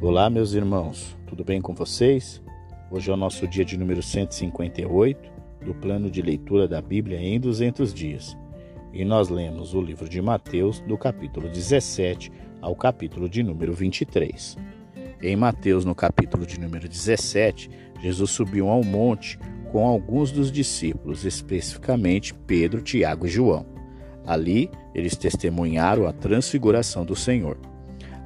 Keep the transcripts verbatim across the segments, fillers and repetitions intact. Olá, meus irmãos, tudo bem com vocês? Hoje é o nosso dia de número cento e cinquenta e oito do plano de leitura da Bíblia em duzentos dias. E nós lemos o livro de Mateus, do capítulo dezessete ao capítulo de número vinte e três. Em Mateus, no capítulo de número dezessete, Jesus subiu ao monte com alguns dos discípulos, especificamente Pedro, Tiago e João. Ali, eles testemunharam a transfiguração do Senhor.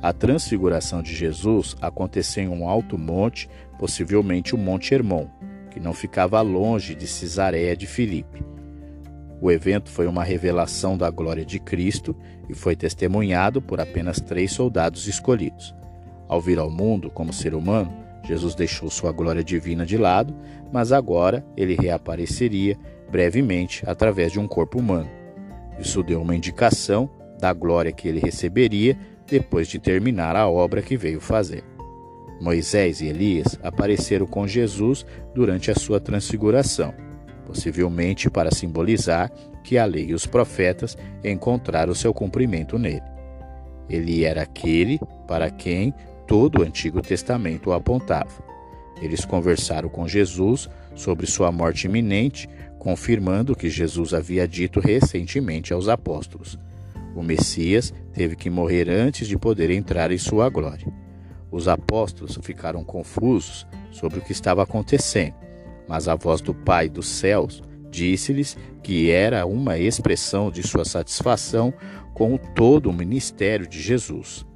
A transfiguração de Jesus aconteceu em um alto monte, possivelmente o Monte Hermon, que não ficava longe de Cesareia de Filipe. O evento foi uma revelação da glória de Cristo e foi testemunhado por apenas três soldados escolhidos. Ao vir ao mundo como ser humano, Jesus deixou sua glória divina de lado, mas agora ele reapareceria brevemente através de um corpo humano. Isso deu uma indicação da glória que ele receberia depois de terminar a obra que veio fazer. Moisés e Elias apareceram com Jesus durante a sua transfiguração, possivelmente para simbolizar que a lei e os profetas encontraram seu cumprimento nele. Ele era aquele para quem todo o Antigo Testamento o apontava. Eles conversaram com Jesus sobre sua morte iminente, confirmando o que Jesus havia dito recentemente aos apóstolos. O Messias teve que morrer antes de poder entrar em sua glória. Os apóstolos ficaram confusos sobre o que estava acontecendo, mas a voz do Pai dos céus disse-lhes que era uma expressão de sua satisfação com todo o ministério de Jesus.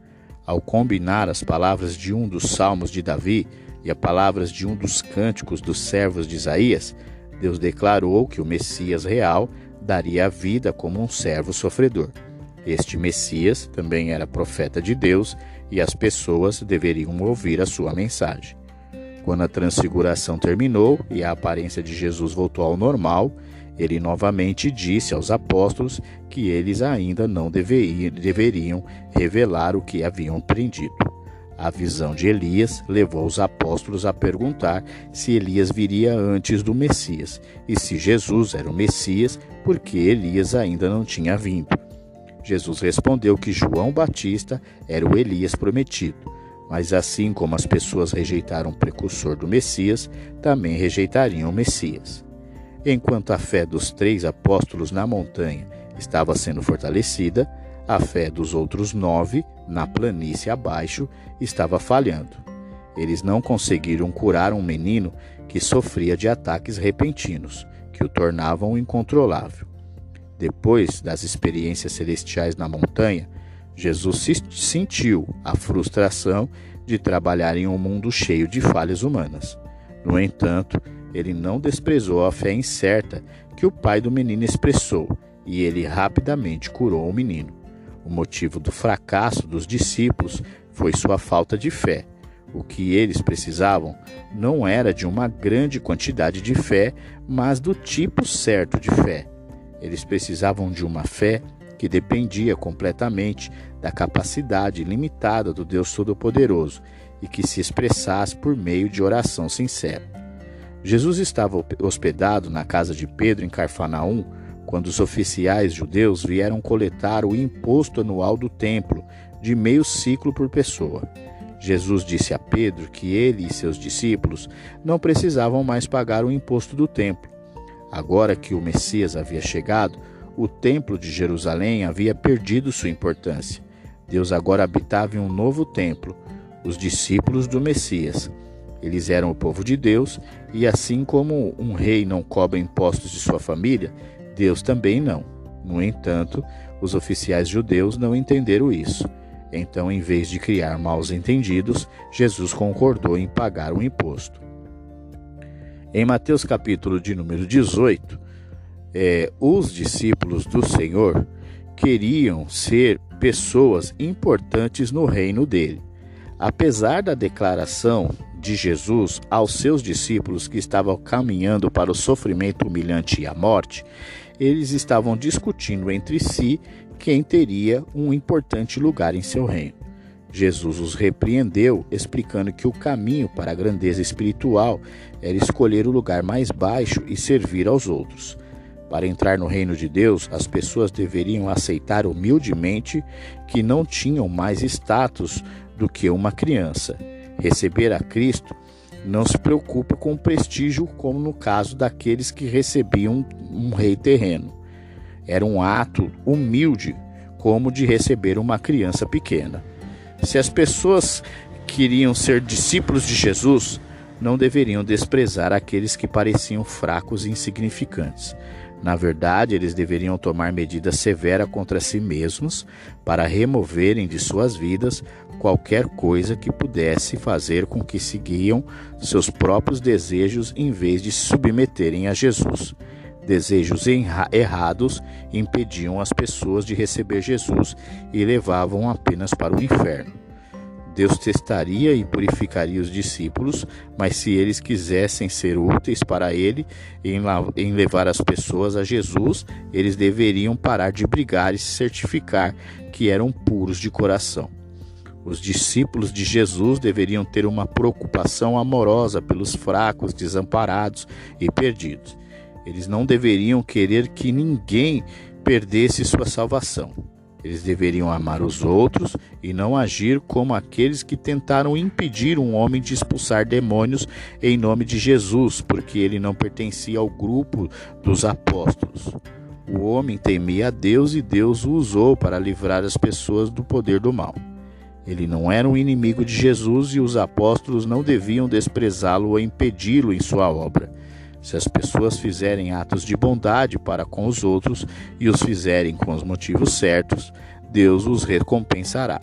Ao combinar as palavras de um dos salmos de Davi e as palavras de um dos cânticos dos servos de Isaías, Deus declarou que o Messias real daria a vida como um servo sofredor. Este Messias também era profeta de Deus e as pessoas deveriam ouvir a sua mensagem. Quando a transfiguração terminou e a aparência de Jesus voltou ao normal, ele novamente disse aos apóstolos que eles ainda não deveriam revelar o que haviam aprendido. A visão de Elias levou os apóstolos a perguntar se Elias viria antes do Messias e se Jesus era o Messias, porque Elias ainda não tinha vindo. Jesus respondeu que João Batista era o Elias prometido, mas assim como as pessoas rejeitaram o precursor do Messias, também rejeitariam o Messias. Enquanto a fé dos três apóstolos na montanha estava sendo fortalecida, a fé dos outros nove, na planície abaixo, estava falhando. Eles não conseguiram curar um menino que sofria de ataques repentinos, que o tornavam incontrolável. Depois das experiências celestiais na montanha, Jesus sentiu a frustração de trabalhar em um mundo cheio de falhas humanas. No entanto, ele não desprezou a fé incerta que o pai do menino expressou, e ele rapidamente curou o menino. O motivo do fracasso dos discípulos foi sua falta de fé. O que eles precisavam não era de uma grande quantidade de fé, mas do tipo certo de fé. Eles precisavam de uma fé que dependia completamente da capacidade limitada do Deus Todo-Poderoso e que se expressasse por meio de oração sincera. Jesus estava hospedado na casa de Pedro em Cafarnaum quando os oficiais judeus vieram coletar o imposto anual do templo, de meio ciclo por pessoa. Jesus disse a Pedro que ele e seus discípulos não precisavam mais pagar o imposto do templo. Agora que o Messias havia chegado, o templo de Jerusalém havia perdido sua importância. Deus agora habitava em um novo templo, os discípulos do Messias. Eles eram o povo de Deus, e assim como um rei não cobra impostos de sua família, Deus também não. No entanto, os oficiais judeus não entenderam isso. Então, em vez de criar maus entendidos, Jesus concordou em pagar o imposto. Em Mateus capítulo de número dezoito, é, os discípulos do Senhor queriam ser pessoas importantes no reino dele. Apesar da declaração de Jesus aos seus discípulos que estavam caminhando para o sofrimento humilhante e a morte, eles estavam discutindo entre si quem teria um importante lugar em seu reino. Jesus os repreendeu, explicando que o caminho para a grandeza espiritual era escolher o lugar mais baixo e servir aos outros. Para entrar no reino de Deus, as pessoas deveriam aceitar humildemente que não tinham mais status do que uma criança. Receber a Cristo não se preocupa com o prestígio, como no caso daqueles que recebiam um rei terreno. Era um ato humilde, como de receber uma criança pequena. Se as pessoas queriam ser discípulos de Jesus, não deveriam desprezar aqueles que pareciam fracos e insignificantes. Na verdade, eles deveriam tomar medida severa contra si mesmos para removerem de suas vidas qualquer coisa que pudesse fazer com que seguiam seus próprios desejos em vez de se submeterem a Jesus. Desejos erra- errados impediam as pessoas de receber Jesus e levavam apenas para o inferno. Deus testaria e purificaria os discípulos, mas se eles quisessem ser úteis para Ele em, la- em levar as pessoas a Jesus, eles deveriam parar de brigar e se certificar que eram puros de coração. Os discípulos de Jesus deveriam ter uma preocupação amorosa pelos fracos, desamparados e perdidos. Eles não deveriam querer que ninguém perdesse sua salvação. Eles deveriam amar os outros e não agir como aqueles que tentaram impedir um homem de expulsar demônios em nome de Jesus, porque ele não pertencia ao grupo dos apóstolos. O homem temia a Deus e Deus o usou para livrar as pessoas do poder do mal. Ele não era um inimigo de Jesus e os apóstolos não deviam desprezá-lo ou impedi-lo em sua obra. Se as pessoas fizerem atos de bondade para com os outros e os fizerem com os motivos certos, Deus os recompensará.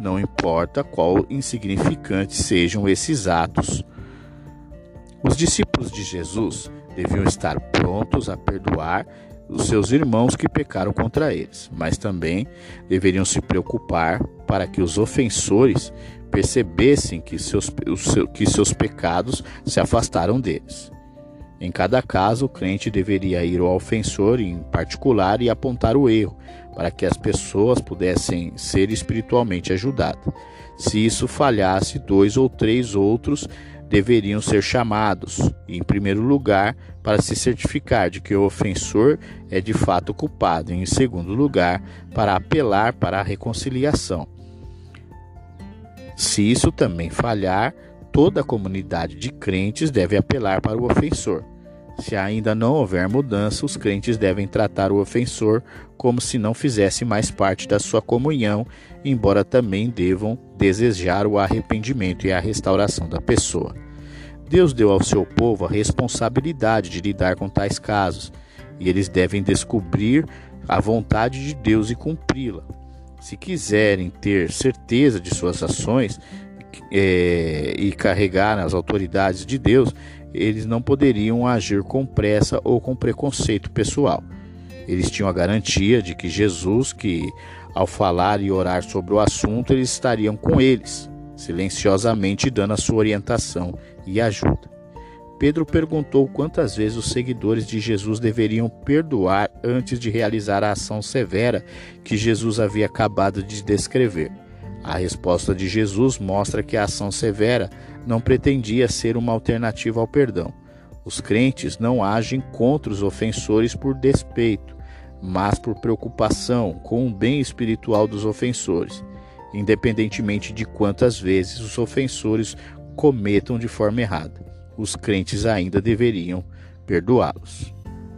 Não importa quão insignificantes sejam esses atos. Os discípulos de Jesus deviam estar prontos a perdoar os seus irmãos que pecaram contra eles, mas também deveriam se preocupar para que os ofensores percebessem que seus, que seus pecados se afastaram deles. Em cada caso, o crente deveria ir ao ofensor em particular e apontar o erro, para que as pessoas pudessem ser espiritualmente ajudadas. Se isso falhasse, dois ou três outros deveriam ser chamados, em primeiro lugar, para se certificar de que o ofensor é de fato culpado, e em segundo lugar, para apelar para a reconciliação. Se isso também falhar, toda a comunidade de crentes deve apelar para o ofensor. Se ainda não houver mudança, os crentes devem tratar o ofensor como se não fizesse mais parte da sua comunhão, embora também devam desejar o arrependimento e a restauração da pessoa. Deus deu ao seu povo a responsabilidade de lidar com tais casos, e eles devem descobrir a vontade de Deus e cumpri-la. Se quiserem ter certeza de suas ações, É, e carregar as autoridades de Deus, eles não poderiam agir com pressa ou com preconceito pessoal. Eles tinham a garantia de que Jesus, que ao falar e orar sobre o assunto, eles estariam com eles, silenciosamente dando a sua orientação e ajuda. Pedro perguntou quantas vezes os seguidores de Jesus deveriam perdoar antes de realizar a ação severa que Jesus havia acabado de descrever. A resposta de Jesus mostra que a ação severa não pretendia ser uma alternativa ao perdão. Os crentes não agem contra os ofensores por despeito, mas por preocupação com o bem espiritual dos ofensores, independentemente de quantas vezes os ofensores cometam de forma errada. Os crentes ainda deveriam perdoá-los.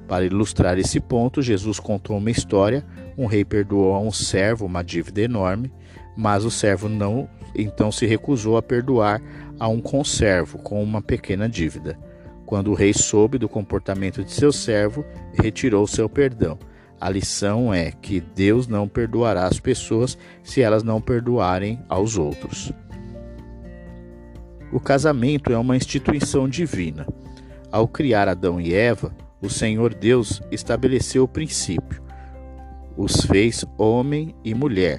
Para ilustrar esse ponto, Jesus contou uma história. Um rei perdoou a um servo uma dívida enorme, mas o servo não, então se recusou a perdoar a um conservo com uma pequena dívida. Quando o rei soube do comportamento de seu servo, retirou seu perdão. A lição é que Deus não perdoará as pessoas se elas não perdoarem aos outros. O casamento é uma instituição divina. Ao criar Adão e Eva, o Senhor Deus estabeleceu o princípio. Os fez homem e mulher.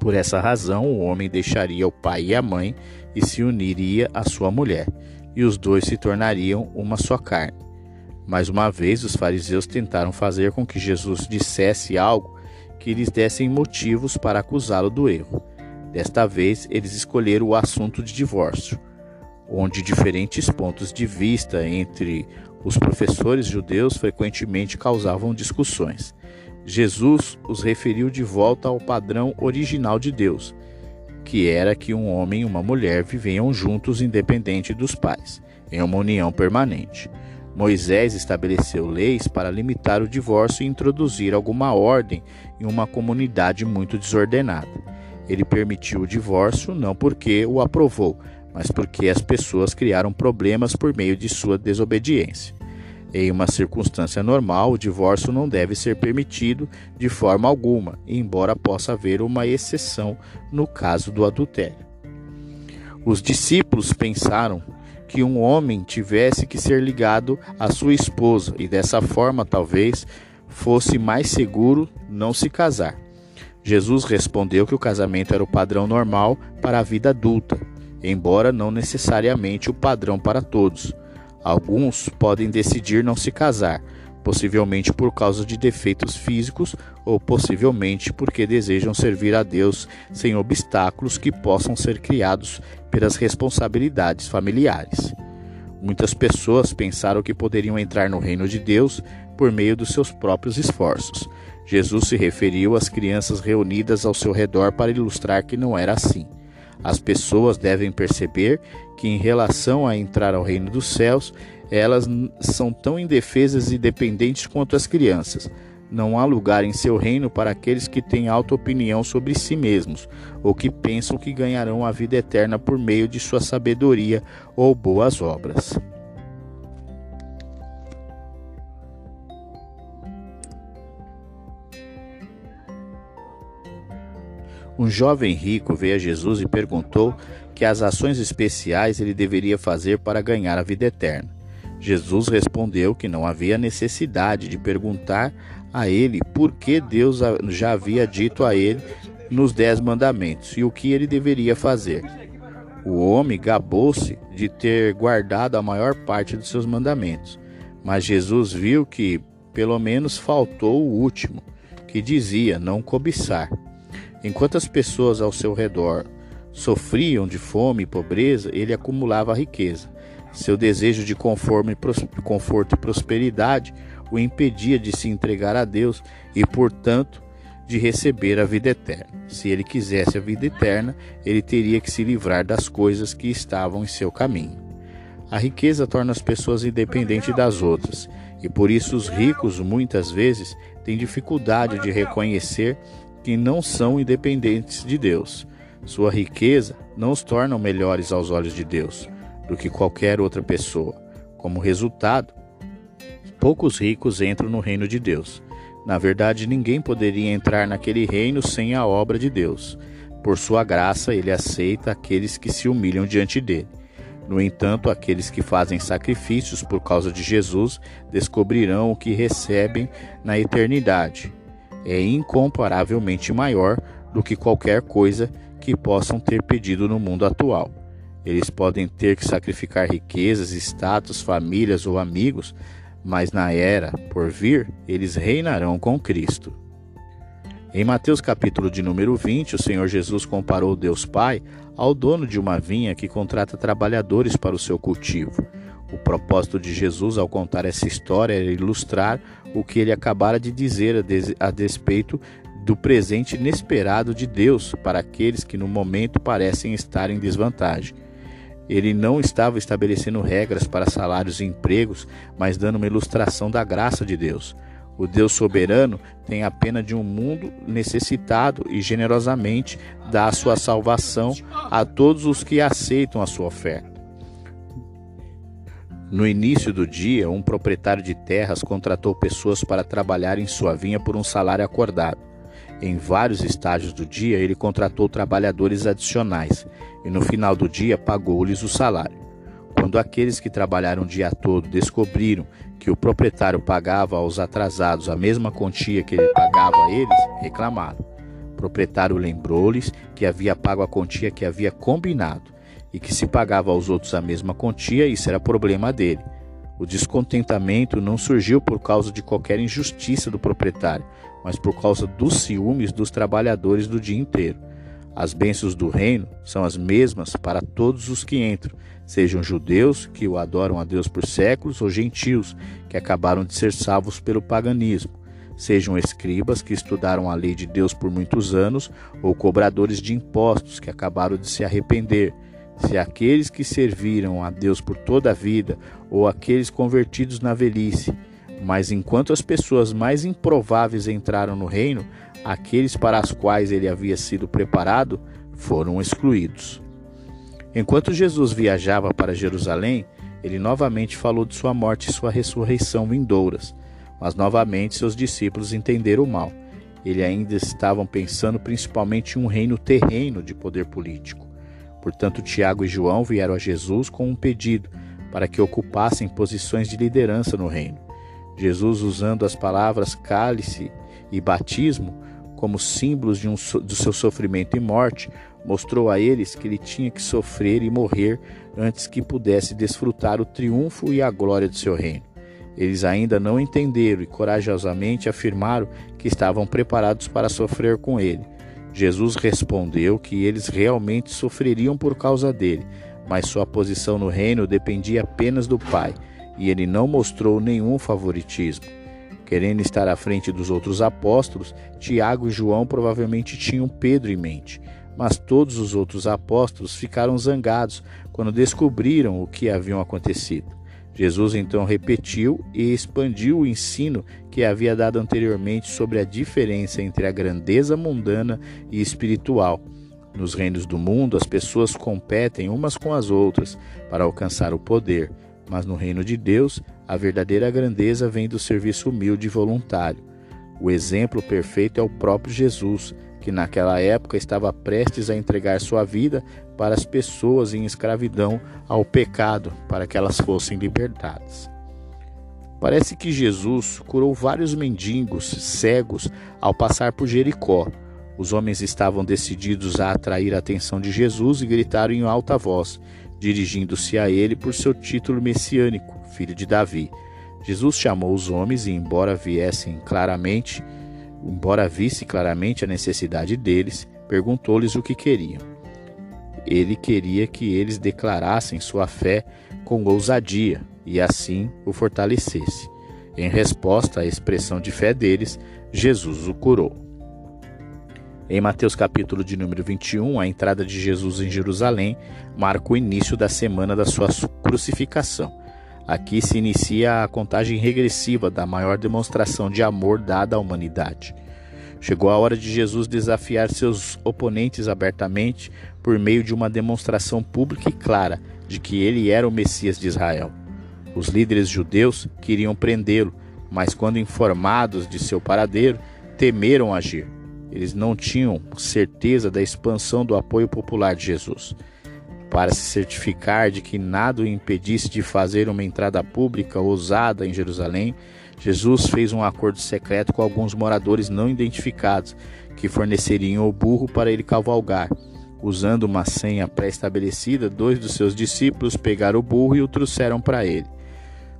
Por essa razão, o homem deixaria o pai e a mãe e se uniria à sua mulher, e os dois se tornariam uma só carne. Mais uma vez, os fariseus tentaram fazer com que Jesus dissesse algo que lhes dessem motivos para acusá-lo do erro. Desta vez, eles escolheram o assunto de divórcio, onde diferentes pontos de vista entre os professores judeus frequentemente causavam discussões. Jesus os referiu de volta ao padrão original de Deus, que era que um homem e uma mulher viviam juntos independente dos pais, em uma união permanente. Moisés estabeleceu leis para limitar o divórcio e introduzir alguma ordem em uma comunidade muito desordenada. Ele permitiu o divórcio não porque o aprovou, mas porque as pessoas criaram problemas por meio de sua desobediência. Em uma circunstância normal, o divórcio não deve ser permitido de forma alguma, embora possa haver uma exceção no caso do adultério. Os discípulos pensaram que um homem tivesse que ser ligado à sua esposa e dessa forma talvez fosse mais seguro não se casar. Jesus respondeu que o casamento era o padrão normal para a vida adulta, embora não necessariamente o padrão para todos. Alguns podem decidir não se casar, possivelmente por causa de defeitos físicos ou possivelmente porque desejam servir a Deus sem obstáculos que possam ser criados pelas responsabilidades familiares. Muitas pessoas pensaram que poderiam entrar no reino de Deus por meio dos seus próprios esforços. Jesus se referiu às crianças reunidas ao seu redor para ilustrar que não era assim. As pessoas devem perceber que, em relação a entrar ao reino dos céus, elas são tão indefesas e dependentes quanto as crianças. Não há lugar em seu reino para aqueles que têm alta opinião sobre si mesmos, ou que pensam que ganharão a vida eterna por meio de sua sabedoria ou boas obras. Um jovem rico veio a Jesus e perguntou que as ações especiais ele deveria fazer para ganhar a vida eterna. Jesus respondeu que não havia necessidade de perguntar a ele por que Deus já havia dito a ele nos dez mandamentos e o que ele deveria fazer. O homem gabou-se de ter guardado a maior parte dos seus mandamentos, mas Jesus viu que, pelo menos, faltou o último, que dizia não cobiçar. Enquanto as pessoas ao seu redor sofriam de fome e pobreza, ele acumulava riqueza. Seu desejo de conforto e prosperidade o impedia de se entregar a Deus e, portanto, de receber a vida eterna. Se ele quisesse a vida eterna, ele teria que se livrar das coisas que estavam em seu caminho. A riqueza torna as pessoas independentes das outras, e por isso os ricos, muitas vezes, têm dificuldade de reconhecer que não são independentes de Deus. Sua riqueza não os torna melhores aos olhos de Deus do que qualquer outra pessoa. Como resultado, poucos ricos entram no reino de Deus. Na verdade, ninguém poderia entrar naquele reino sem a obra de Deus. Por sua graça, ele aceita aqueles que se humilham diante dele. No entanto, aqueles que fazem sacrifícios por causa de Jesus descobrirão o que recebem na eternidade. É incomparavelmente maior do que qualquer coisa que possam ter pedido no mundo atual. Eles podem ter que sacrificar riquezas, status, famílias ou amigos, mas na era por vir, eles reinarão com Cristo. Em Mateus capítulo de número vinte, o Senhor Jesus comparou Deus Pai ao dono de uma vinha que contrata trabalhadores para o seu cultivo. O propósito de Jesus ao contar essa história era ilustrar o que ele acabara de dizer a despeito do presente inesperado de Deus para aqueles que no momento parecem estar em desvantagem. Ele não estava estabelecendo regras para salários e empregos, mas dando uma ilustração da graça de Deus. O Deus soberano tem a pena de um mundo necessitado e generosamente dá a sua salvação a todos os que aceitam a sua oferta. No início do dia, um proprietário de terras contratou pessoas para trabalhar em sua vinha por um salário acordado. Em vários estágios do dia, ele contratou trabalhadores adicionais e no final do dia pagou-lhes o salário. Quando aqueles que trabalharam o dia todo descobriram que o proprietário pagava aos atrasados a mesma quantia que ele pagava a eles, reclamaram. O proprietário lembrou-lhes que havia pago a quantia que havia combinado e que se pagava aos outros a mesma quantia, isso era problema dele. O descontentamento não surgiu por causa de qualquer injustiça do proprietário, mas por causa dos ciúmes dos trabalhadores do dia inteiro. As bênçãos do reino são as mesmas para todos os que entram, sejam judeus que o adoram a Deus por séculos ou gentios que acabaram de ser salvos pelo paganismo. sejam escribas que estudaram a lei de Deus por muitos anos ou cobradores de impostos que acabaram de se arrepender. Se aqueles que serviram a Deus por toda a vida ou aqueles convertidos na velhice. Mas enquanto as pessoas mais improváveis entraram no reino, aqueles para as quais ele havia sido preparado foram excluídos. Enquanto Jesus viajava para Jerusalém, ele novamente falou de sua morte e sua ressurreição vindouras, mas novamente seus discípulos entenderam mal. Eles ainda estavam pensando principalmente em um reino terreno de poder político. Portanto, Tiago e João vieram a Jesus com um pedido para que ocupassem posições de liderança no reino. Jesus, usando as palavras cálice e batismo como símbolos de um, do seu sofrimento e morte, mostrou a eles que ele tinha que sofrer e morrer antes que pudesse desfrutar o triunfo e a glória do seu reino. Eles ainda não entenderam e corajosamente afirmaram que estavam preparados para sofrer com ele. Jesus respondeu que eles realmente sofreriam por causa dele, mas sua posição no reino dependia apenas do Pai, e ele não mostrou nenhum favoritismo. Querendo estar à frente dos outros apóstolos, Tiago e João provavelmente tinham Pedro em mente, mas todos os outros apóstolos ficaram zangados quando descobriram o que haviam acontecido. Jesus então repetiu e expandiu o ensino que havia dado anteriormente sobre a diferença entre a grandeza mundana e espiritual. Nos reinos do mundo, as pessoas competem umas com as outras para alcançar o poder, mas no reino de Deus, a verdadeira grandeza vem do serviço humilde e voluntário. O exemplo perfeito é o próprio Jesus, que naquela época estava prestes a entregar sua vida para as pessoas em escravidão ao pecado, para que elas fossem libertadas. Parece que Jesus curou vários mendigos, cegos, ao passar por Jericó. Os homens estavam decididos a atrair a atenção de Jesus e gritaram em alta voz, dirigindo-se a ele por seu título messiânico, filho de Davi. Jesus chamou os homens e, embora viessem claramente, Embora visse claramente a necessidade deles, perguntou-lhes o que queriam. Ele queria que eles declarassem sua fé com ousadia e assim o fortalecesse. Em resposta à expressão de fé deles, Jesus o curou. Em Mateus capítulo de número vinte e um, a entrada de Jesus em Jerusalém marca o início da semana da sua crucificação. Aqui se inicia a contagem regressiva da maior demonstração de amor dada à humanidade. Chegou a hora de Jesus desafiar seus oponentes abertamente por meio de uma demonstração pública e clara de que ele era o Messias de Israel. Os líderes judeus queriam prendê-lo, mas quando informados de seu paradeiro, temeram agir. Eles não tinham certeza da expansão do apoio popular de Jesus. Para se certificar de que nada o impedisse de fazer uma entrada pública ousada em Jerusalém, Jesus fez um acordo secreto com alguns moradores não identificados, que forneceriam o burro para ele cavalgar. Usando uma senha pré-estabelecida, dois dos seus discípulos pegaram o burro e o trouxeram para ele.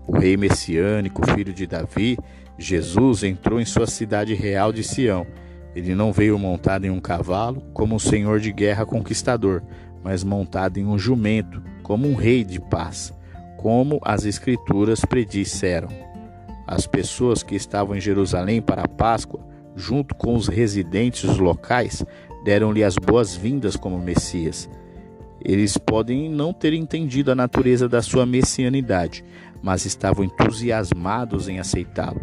O rei messiânico, filho de Davi, Jesus entrou em sua cidade real de Sião. Ele não veio montado em um cavalo, como um senhor de guerra conquistador, mas montado em um jumento, como um rei de paz, como as escrituras predisseram. As pessoas que estavam em Jerusalém para a Páscoa, junto com os residentes locais, deram-lhe as boas-vindas como Messias. Eles podem não ter entendido a natureza da sua messianidade, mas estavam entusiasmados em aceitá-lo.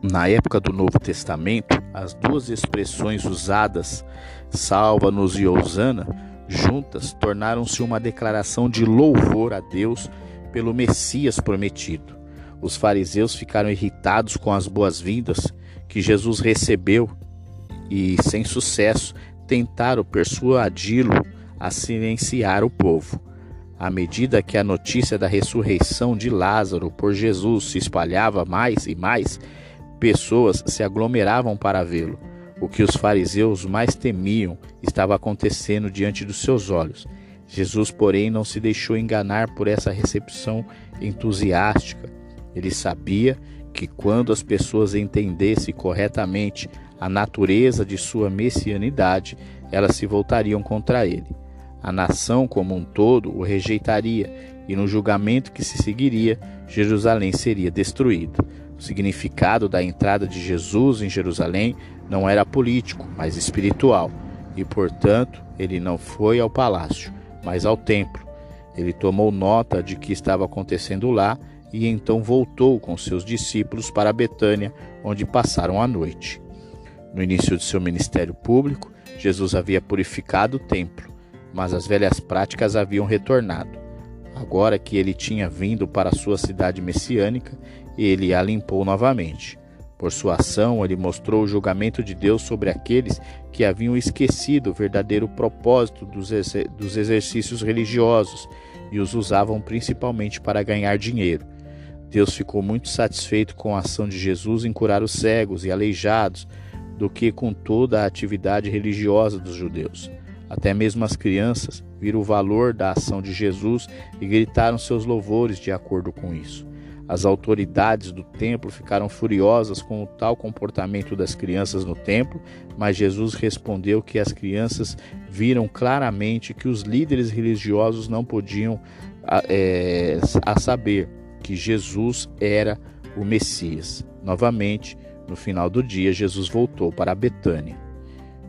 Na época do Novo Testamento, as duas expressões usadas, salva-nos e hosana, juntas tornaram-se uma declaração de louvor a Deus pelo Messias prometido. Os fariseus ficaram irritados com as boas-vindas que Jesus recebeu e, sem sucesso, tentaram persuadi-lo a silenciar o povo. À medida que a notícia da ressurreição de Lázaro por Jesus se espalhava mais e mais, pessoas se aglomeravam para vê-lo. O que os fariseus mais temiam estava acontecendo diante dos seus olhos. Jesus, porém, não se deixou enganar por essa recepção entusiástica. Ele sabia que quando as pessoas entendessem corretamente a natureza de sua messianidade, elas se voltariam contra ele. A nação como um todo o rejeitaria e no julgamento que se seguiria, Jerusalém seria destruída. O significado da entrada de Jesus em Jerusalém não era político, mas espiritual, e, portanto, ele não foi ao palácio, mas ao templo. Ele tomou nota de que estava acontecendo lá e então voltou com seus discípulos para Betânia, onde passaram a noite. No início de seu ministério público, Jesus havia purificado o templo, mas as velhas práticas haviam retornado. Agora que ele tinha vindo para sua cidade messiânica, ele a limpou novamente. Por sua ação, ele mostrou o julgamento de Deus sobre aqueles que haviam esquecido o verdadeiro propósito dos exer- dos exercícios religiosos e os usavam principalmente para ganhar dinheiro. Deus ficou muito satisfeito com a ação de Jesus em curar os cegos e aleijados do que com toda a atividade religiosa dos judeus. Até mesmo as crianças viram o valor da ação de Jesus e gritaram seus louvores de acordo com isso. As autoridades do templo ficaram furiosas com o tal comportamento das crianças no templo, mas Jesus respondeu que as crianças viram claramente que os líderes religiosos não podiam é, a saber que Jesus era o Messias. Novamente, no final do dia, Jesus voltou para Betânia.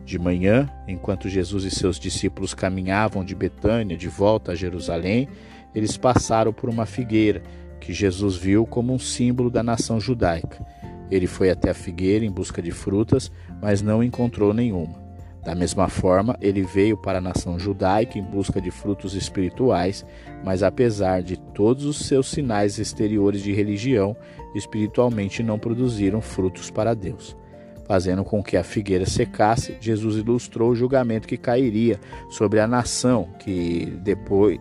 De manhã, enquanto Jesus e seus discípulos caminhavam de Betânia de volta a Jerusalém, eles passaram por uma figueira, que Jesus viu como um símbolo da nação judaica. Ele foi até a figueira em busca de frutas, mas não encontrou nenhuma. Da mesma forma, ele veio para a nação judaica em busca de frutos espirituais, mas apesar de todos os seus sinais exteriores de religião, espiritualmente não produziram frutos para Deus. Fazendo com que a figueira secasse, Jesus ilustrou o julgamento que cairia sobre a nação, que depois,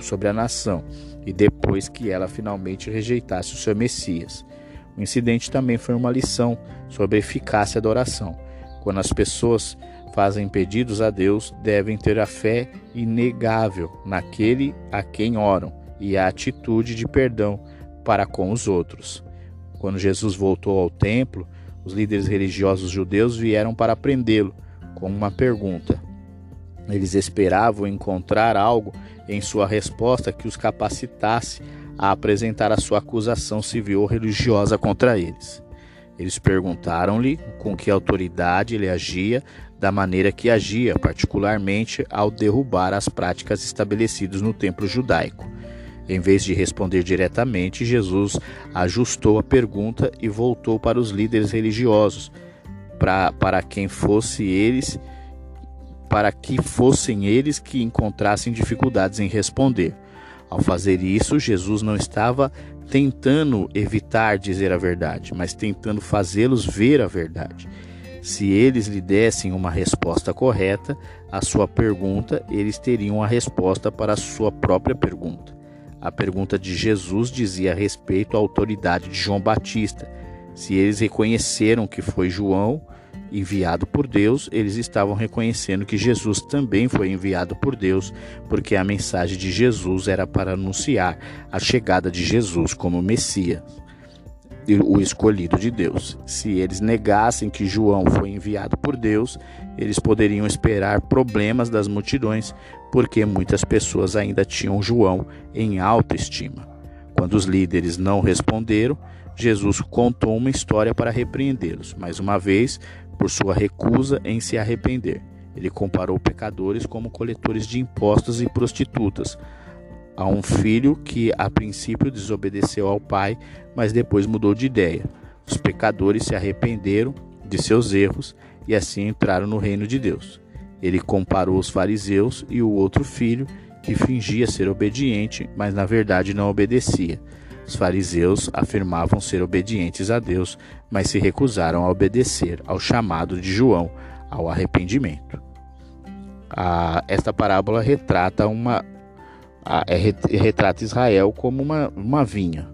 sobre a nação, e depois que ela finalmente rejeitasse o seu Messias. O incidente também foi uma lição sobre a eficácia da oração. Quando as pessoas fazem pedidos a Deus, devem ter a fé inegável naquele a quem oram e a atitude de perdão para com os outros. Quando Jesus voltou ao templo, os líderes religiosos judeus vieram para prendê-lo com uma pergunta. Eles esperavam encontrar algo em sua resposta que os capacitasse a apresentar a sua acusação civil ou religiosa contra eles. Eles perguntaram-lhe com que autoridade ele agia da maneira que agia, particularmente ao derrubar as práticas estabelecidas no templo judaico. Em vez de responder diretamente, Jesus ajustou a pergunta e voltou para os líderes religiosos, para, para quem fosse eles, para que fossem eles que encontrassem dificuldades em responder. Ao fazer isso, Jesus não estava tentando evitar dizer a verdade, mas tentando fazê-los ver a verdade. Se eles lhe dessem uma resposta correta à sua pergunta, eles teriam a resposta para a sua própria pergunta. A pergunta de Jesus dizia a respeito à autoridade de João Batista. Se eles reconheceram que foi João enviado por Deus, eles estavam reconhecendo que Jesus também foi enviado por Deus, porque a mensagem de Jesus era para anunciar a chegada de Jesus como Messias, o escolhido de Deus. Se eles negassem que João foi enviado por Deus, eles poderiam esperar problemas das multidões, porque muitas pessoas ainda tinham João em alta estima. Quando os líderes não responderam, Jesus contou uma história para repreendê-los, mais uma vez, por sua recusa em se arrepender. Ele comparou pecadores como coletores de impostos e prostitutas, a um filho que a princípio desobedeceu ao pai, mas depois mudou de ideia. Os pecadores se arrependeram de seus erros e assim entraram no reino de Deus. Ele comparou os fariseus e o outro filho que fingia ser obediente, mas na verdade não obedecia. Os fariseus afirmavam ser obedientes a Deus, mas se recusaram a obedecer ao chamado de João ao arrependimento. Ah, esta parábola retrata uma ah, é, retrata Israel como uma, uma vinha,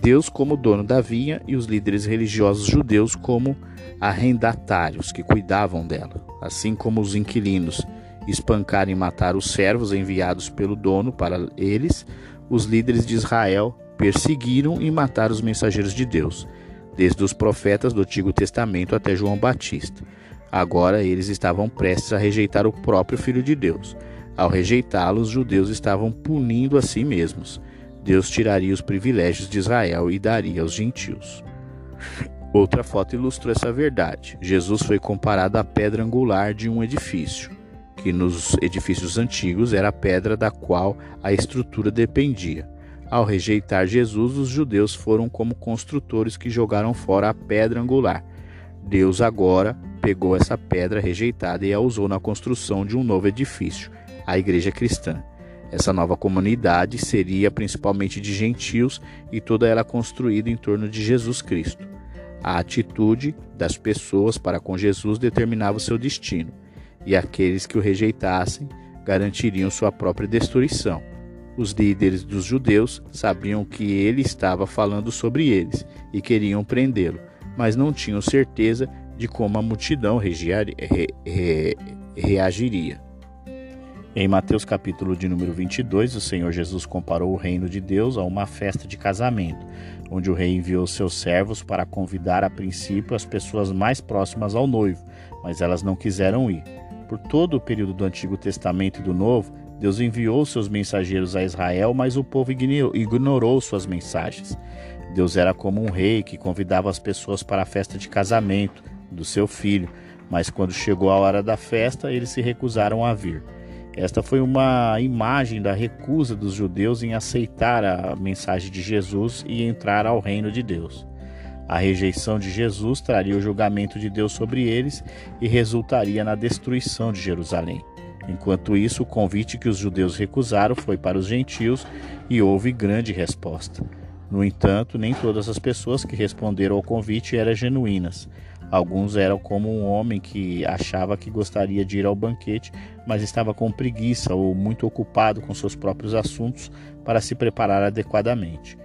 Deus como dono da vinha e os líderes religiosos judeus como arrendatários que cuidavam dela, assim como os inquilinos espancaram e mataram os servos enviados pelo dono para eles, os líderes de Israel perseguiram e mataram os mensageiros de Deus, desde os profetas do Antigo Testamento até João Batista. Agora eles estavam prestes a rejeitar o próprio Filho de Deus. Ao rejeitá-lo, os judeus estavam punindo a si mesmos. Deus tiraria os privilégios de Israel e daria aos gentios. Outra foto ilustrou essa verdade. Jesus foi comparado à pedra angular de um edifício, que nos edifícios antigos era a pedra da qual a estrutura dependia. Ao rejeitar Jesus, os judeus foram como construtores que jogaram fora a pedra angular. Deus agora pegou essa pedra rejeitada e a usou na construção de um novo edifício, a igreja cristã. Essa nova comunidade seria principalmente de gentios e toda ela construída em torno de Jesus Cristo. A atitude das pessoas para com Jesus determinava o seu destino, e aqueles que o rejeitassem garantiriam sua própria destruição. Os líderes dos judeus sabiam que ele estava falando sobre eles e queriam prendê-lo, mas não tinham certeza de como a multidão reagiria. Em Mateus capítulo de número vinte e dois, o Senhor Jesus comparou o reino de Deus a uma festa de casamento, onde o rei enviou seus servos para convidar a princípio as pessoas mais próximas ao noivo, mas elas não quiseram ir. Por todo o período do Antigo Testamento e do Novo, Deus enviou seus mensageiros a Israel, mas o povo ignorou suas mensagens. Deus era como um rei que convidava as pessoas para a festa de casamento do seu filho, mas quando chegou a hora da festa, eles se recusaram a vir. Esta foi uma imagem da recusa dos judeus em aceitar a mensagem de Jesus e entrar ao reino de Deus. A rejeição de Jesus traria o julgamento de Deus sobre eles e resultaria na destruição de Jerusalém. Enquanto isso, o convite que os judeus recusaram foi para os gentios e houve grande resposta. No entanto, nem todas as pessoas que responderam ao convite eram genuínas. Alguns eram como um homem que achava que gostaria de ir ao banquete, mas estava com preguiça ou muito ocupado com seus próprios assuntos para se preparar adequadamente.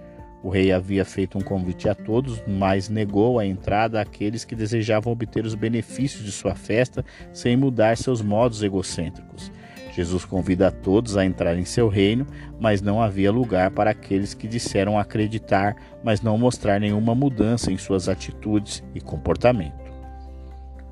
O rei havia feito um convite a todos, mas negou a entrada àqueles que desejavam obter os benefícios de sua festa sem mudar seus modos egocêntricos. Jesus convida a todos a entrar em seu reino, mas não havia lugar para aqueles que disseram acreditar, mas não mostrar nenhuma mudança em suas atitudes e comportamento.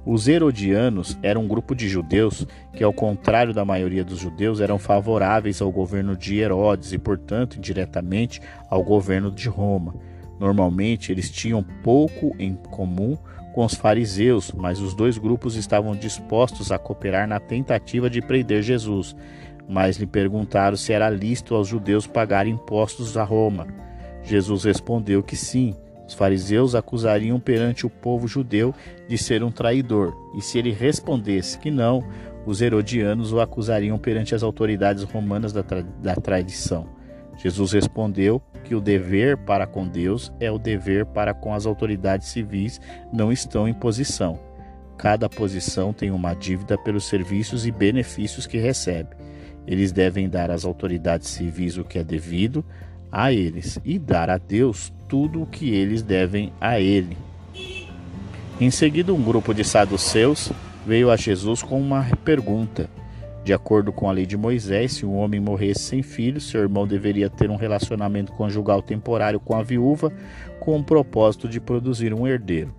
Os herodianos eram um grupo de judeus que, ao contrário da maioria dos judeus, eram favoráveis ao governo de Herodes e, portanto, indiretamente ao governo de Roma. Normalmente, eles tinham pouco em comum com os fariseus, mas os dois grupos estavam dispostos a cooperar na tentativa de prender Jesus, mas lhe perguntaram se era lícito aos judeus pagar impostos a Roma. Jesus respondeu que sim. Os fariseus acusariam perante o povo judeu de ser um traidor, e se ele respondesse que não, os herodianos o acusariam perante as autoridades romanas da, tra- da traição. Jesus respondeu que o dever para com Deus é o dever para com as autoridades civis, não estão em posição. Cada posição tem uma dívida pelos serviços e benefícios que recebe. Eles devem dar às autoridades civis o que é devido a eles e dar a Deus tudo o que eles devem a ele. Em seguida, um grupo de saduceus veio a Jesus com uma pergunta. De acordo com a lei de Moisés, se um homem morresse sem filho, seu irmão deveria ter um relacionamento conjugal temporário com a viúva com o propósito de produzir um herdeiro.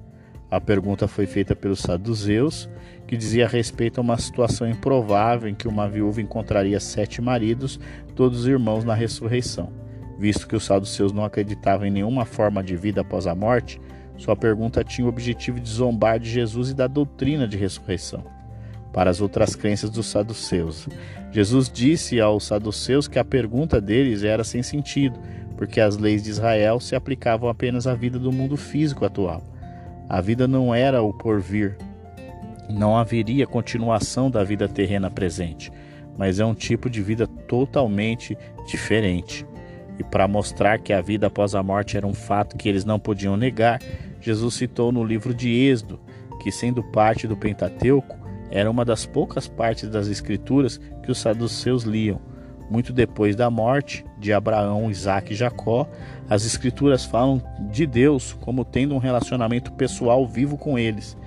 A pergunta foi feita pelos saduceus, que dizia respeito a uma situação improvável em que uma viúva encontraria sete maridos, todos irmãos na ressurreição. Visto que os saduceus não acreditavam em nenhuma forma de vida após a morte, sua pergunta tinha o objetivo de zombar de Jesus e da doutrina de ressurreição. Para as outras crenças dos saduceus, Jesus disse aos saduceus que a pergunta deles era sem sentido, porque as leis de Israel se aplicavam apenas à vida do mundo físico atual. A vida não era o porvir, não haveria continuação da vida terrena presente, mas é um tipo de vida totalmente diferente. E para mostrar que a vida após a morte era um fato que eles não podiam negar, Jesus citou no livro de Êxodo, que sendo parte do Pentateuco, era uma das poucas partes das Escrituras que os saduceus liam. Muito depois da morte de Abraão, Isaac e Jacó, as Escrituras falam de Deus como tendo um relacionamento pessoal vivo com eles.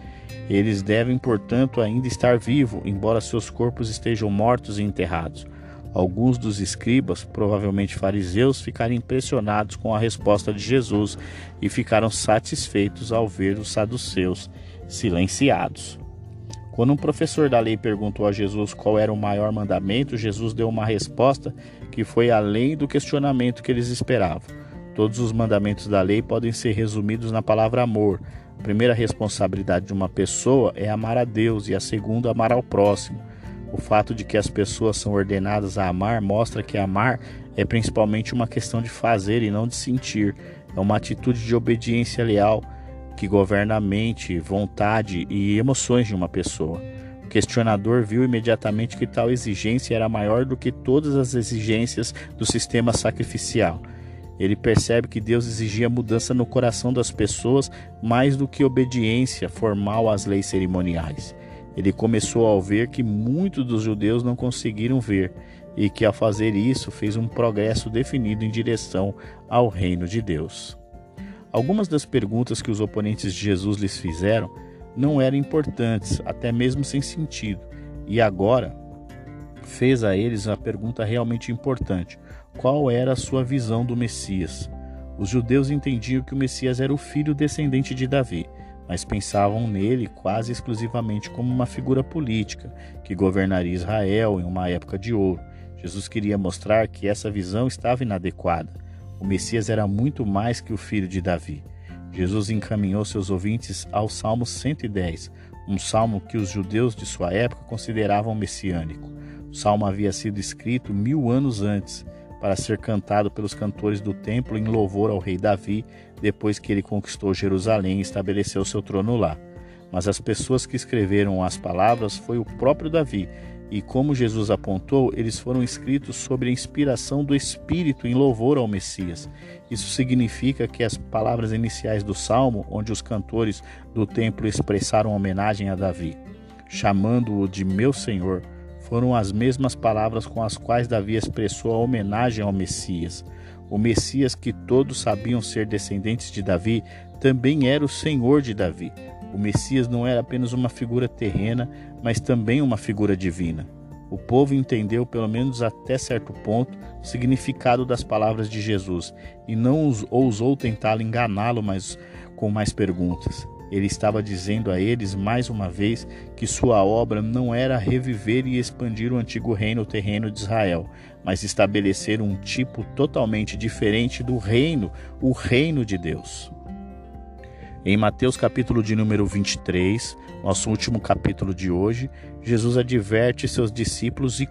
Eles devem, portanto, ainda estar vivos, embora seus corpos estejam mortos e enterrados. Alguns dos escribas, provavelmente fariseus, ficaram impressionados com a resposta de Jesus e ficaram satisfeitos ao ver os saduceus silenciados. Quando um professor da lei perguntou a Jesus qual era o maior mandamento, Jesus deu uma resposta que foi além do questionamento que eles esperavam. Todos os mandamentos da lei podem ser resumidos na palavra amor. A primeira responsabilidade de uma pessoa é amar a Deus e a segunda, amar ao próximo. O fato de que as pessoas são ordenadas a amar mostra que amar é principalmente uma questão de fazer e não de sentir. É uma atitude de obediência leal que governa a mente, vontade e emoções de uma pessoa. O questionador viu imediatamente que tal exigência era maior do que todas as exigências do sistema sacrificial. Ele percebe que Deus exigia mudança no coração das pessoas mais do que obediência formal às leis cerimoniais. Ele começou ao ver que muitos dos judeus não conseguiram ver e que, ao fazer isso, fez um progresso definido em direção ao reino de Deus. Algumas das perguntas que os oponentes de Jesus lhes fizeram não eram importantes, até mesmo sem sentido, e agora fez a eles a pergunta realmente importante: qual era a sua visão do Messias? Os judeus entendiam que o Messias era o filho descendente de Davi, mas pensavam nele quase exclusivamente como uma figura política que governaria Israel em uma época de ouro. Jesus queria mostrar que essa visão estava inadequada. O Messias era muito mais que o filho de Davi. Jesus encaminhou seus ouvintes ao Salmo cento e dez, um salmo que os judeus de sua época consideravam messiânico. O salmo havia sido escrito mil anos antes, para ser cantado pelos cantores do templo em louvor ao rei Davi, depois que ele conquistou Jerusalém e estabeleceu seu trono lá. Mas as pessoas que escreveram as palavras foi o próprio Davi, e como Jesus apontou, eles foram escritos sob a inspiração do Espírito em louvor ao Messias. Isso significa que as palavras iniciais do Salmo, onde os cantores do templo expressaram homenagem a Davi, chamando-o de meu Senhor, foram as mesmas palavras com as quais Davi expressou a homenagem ao Messias. O Messias, que todos sabiam ser descendentes de Davi, também era o Senhor de Davi. O Messias não era apenas uma figura terrena, mas também uma figura divina. O povo entendeu, pelo menos até certo ponto, o significado das palavras de Jesus e não ousou tentar enganá-lo mas com mais perguntas. Ele estava dizendo a eles, mais uma vez, que sua obra não era reviver e expandir o antigo reino terreno de Israel, mas estabelecer um tipo totalmente diferente do reino, o reino de Deus. Em Mateus capítulo de número vinte e três, nosso último capítulo de hoje, Jesus adverte seus discípulos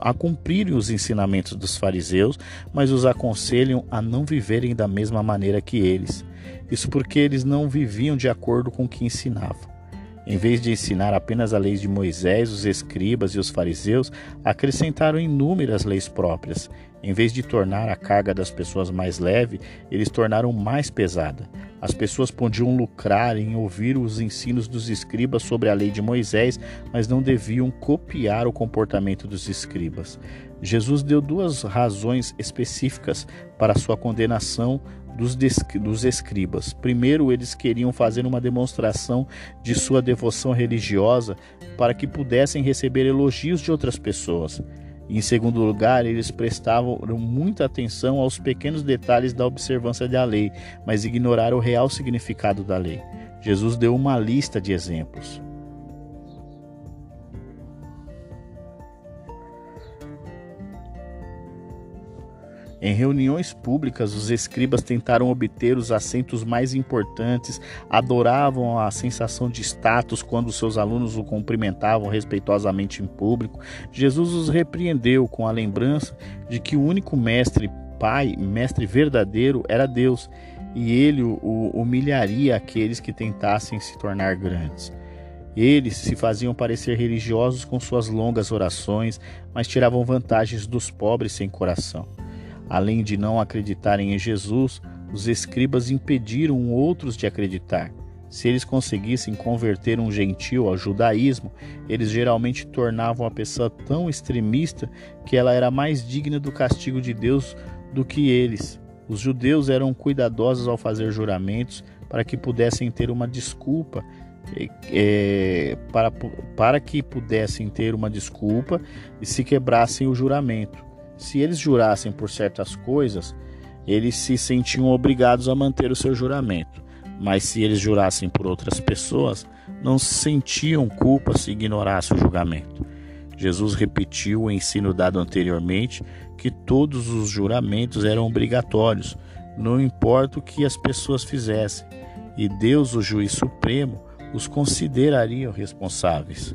a cumprirem os ensinamentos dos fariseus, mas os aconselham a não viverem da mesma maneira que eles. Isso porque eles não viviam de acordo com o que ensinavam. Em vez de ensinar apenas a lei de Moisés, os escribas e os fariseus acrescentaram inúmeras leis próprias. Em vez de tornar a carga das pessoas mais leve, eles tornaram mais pesada. As pessoas podiam lucrar em ouvir os ensinos dos escribas sobre a lei de Moisés, mas não deviam copiar o comportamento dos escribas. Jesus deu duas razões específicas para sua condenação dos, dos escribas. Primeiro, eles queriam fazer uma demonstração de sua devoção religiosa para que pudessem receber elogios de outras pessoas. Em segundo lugar, eles prestavam muita atenção aos pequenos detalhes da observância da lei, mas ignoraram o real significado da lei. Jesus deu uma lista de exemplos. Em reuniões públicas, os escribas tentaram obter os assentos mais importantes, adoravam a sensação de status quando seus alunos o cumprimentavam respeitosamente em público. Jesus os repreendeu com a lembrança de que o único mestre, pai, mestre verdadeiro era Deus, e ele humilharia aqueles que tentassem se tornar grandes. Eles se faziam parecer religiosos com suas longas orações, mas tiravam vantagens dos pobres sem coração. Além de não acreditarem em Jesus, os escribas impediram outros de acreditar. Se eles conseguissem converter um gentio ao judaísmo, eles geralmente tornavam a pessoa tão extremista que ela era mais digna do castigo de Deus do que eles. Os judeus eram cuidadosos ao fazer juramentos para que pudessem ter uma desculpa é, para, para que pudessem ter uma desculpa e se quebrassem o juramento. Se eles jurassem por certas coisas, eles se sentiam obrigados a manter o seu juramento. mas se eles jurassem por outras pessoas, não sentiam culpa se ignorassem o julgamento. Jesus repetiu o ensino dado anteriormente, que todos os juramentos eram obrigatórios, não importa o que as pessoas fizessem, e Deus, o juiz supremo, os consideraria responsáveis.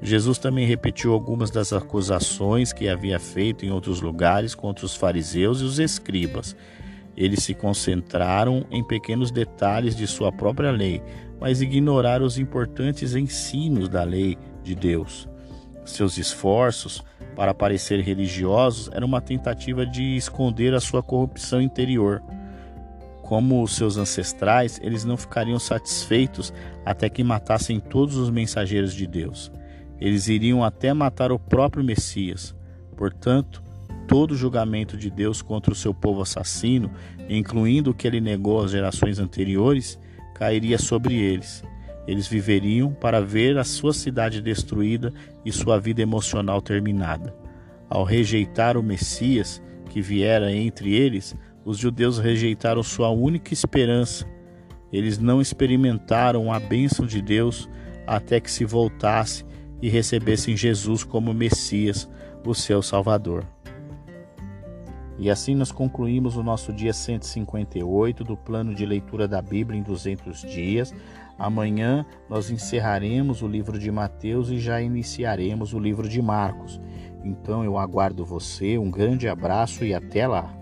Jesus também repetiu algumas das acusações que havia feito em outros lugares contra os fariseus e os escribas. Eles se concentraram em pequenos detalhes de sua própria lei, mas ignoraram os importantes ensinos da lei de Deus. Seus esforços para parecer religiosos eram uma tentativa de esconder a sua corrupção interior. Como seus ancestrais, eles não ficariam satisfeitos até que matassem todos os mensageiros de Deus. Eles iriam até matar o próprio Messias. Portanto, todo julgamento de Deus contra o seu povo assassino, incluindo o que ele negou às gerações anteriores, cairia sobre eles. Eles viveriam para ver a sua cidade destruída e sua vida emocional terminada. Ao rejeitar o Messias que viera entre eles, os judeus rejeitaram sua única esperança. Eles não experimentaram a bênção de Deus até que se voltasse e recebessem Jesus como Messias, o seu Salvador. E assim nós concluímos o nosso dia cento e cinquenta e oito do plano de leitura da Bíblia em duzentos dias. Amanhã nós encerraremos o livro de Mateus e já iniciaremos o livro de Marcos. Então eu aguardo você, um grande abraço e até lá!